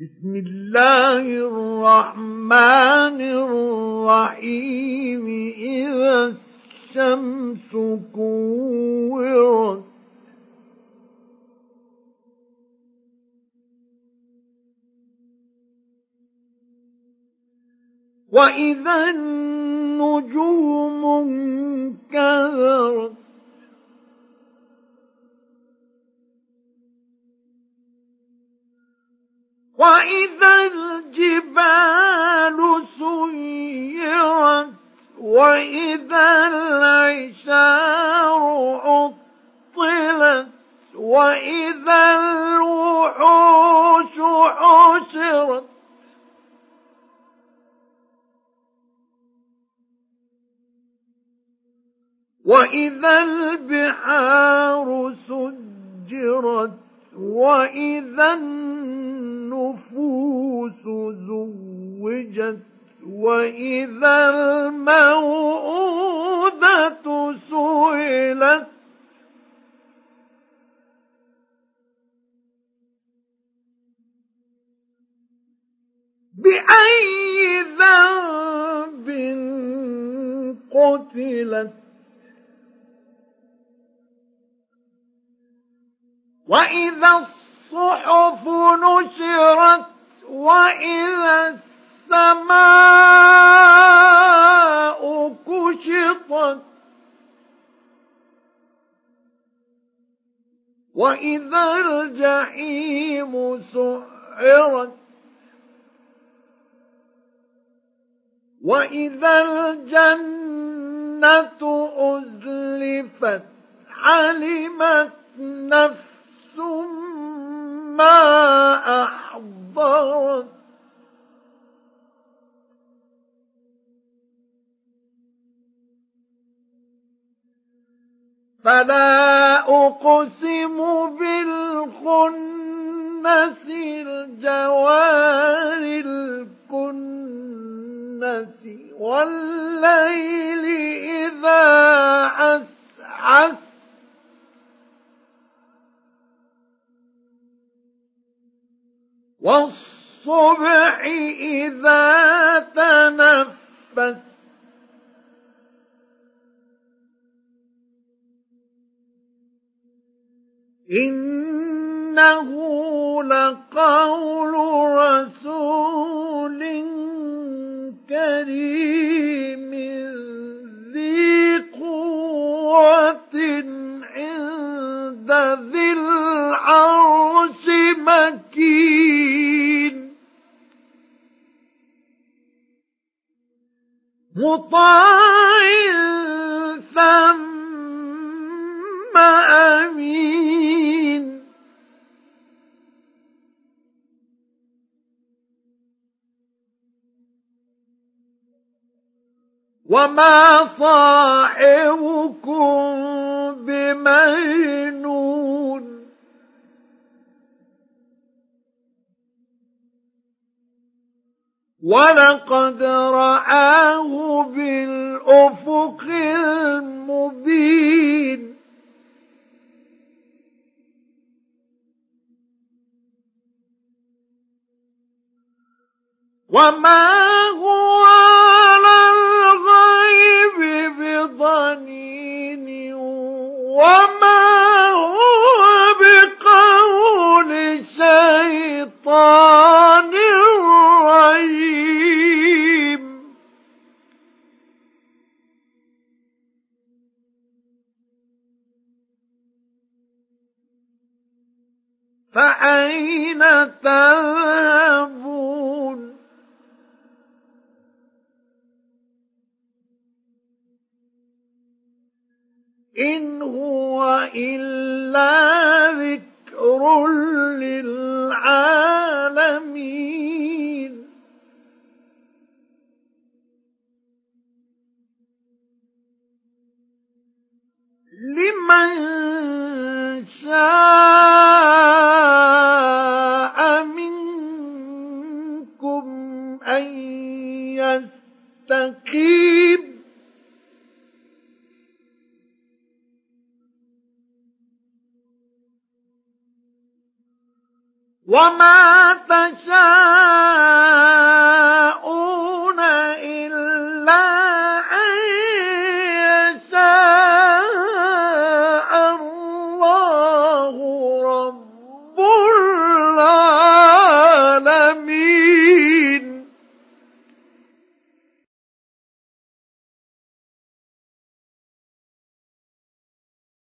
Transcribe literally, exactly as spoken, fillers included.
بسم الله الرحمن الرحيم إذا الشمس كورت وإذا النجوم انكدرت وإذا الجبال سيرت وإذا العشار عطلت وإذا الوحوش حشرت وإذا البحار سجرت وإذا النفوس زوجت وإذا الموءودة سئلت بأي ذنب قتلت وإذا الصحف نشرت وإذا السماء كشطت وإذا الجحيم سعرت وإذا الجنة أزلفت علمت نفس ثم أحضرت فلا أقسم بالخنس الجوار الكنس والليل إذا عسعس والصبح إذا تنفس إنه لقول رسول كريم ذي قوة عند ذي العرش مكين مطاع ثم أمين وما صاحبكم بمجنون ولقد رآه بالأفق المبين وما هو على الغيب بضنين وما هو بقول شيطان رجيم فأين تذهبون إن هو إلا ذكر للعالمين لمن شاء منكم أن يستقيم وما تشاء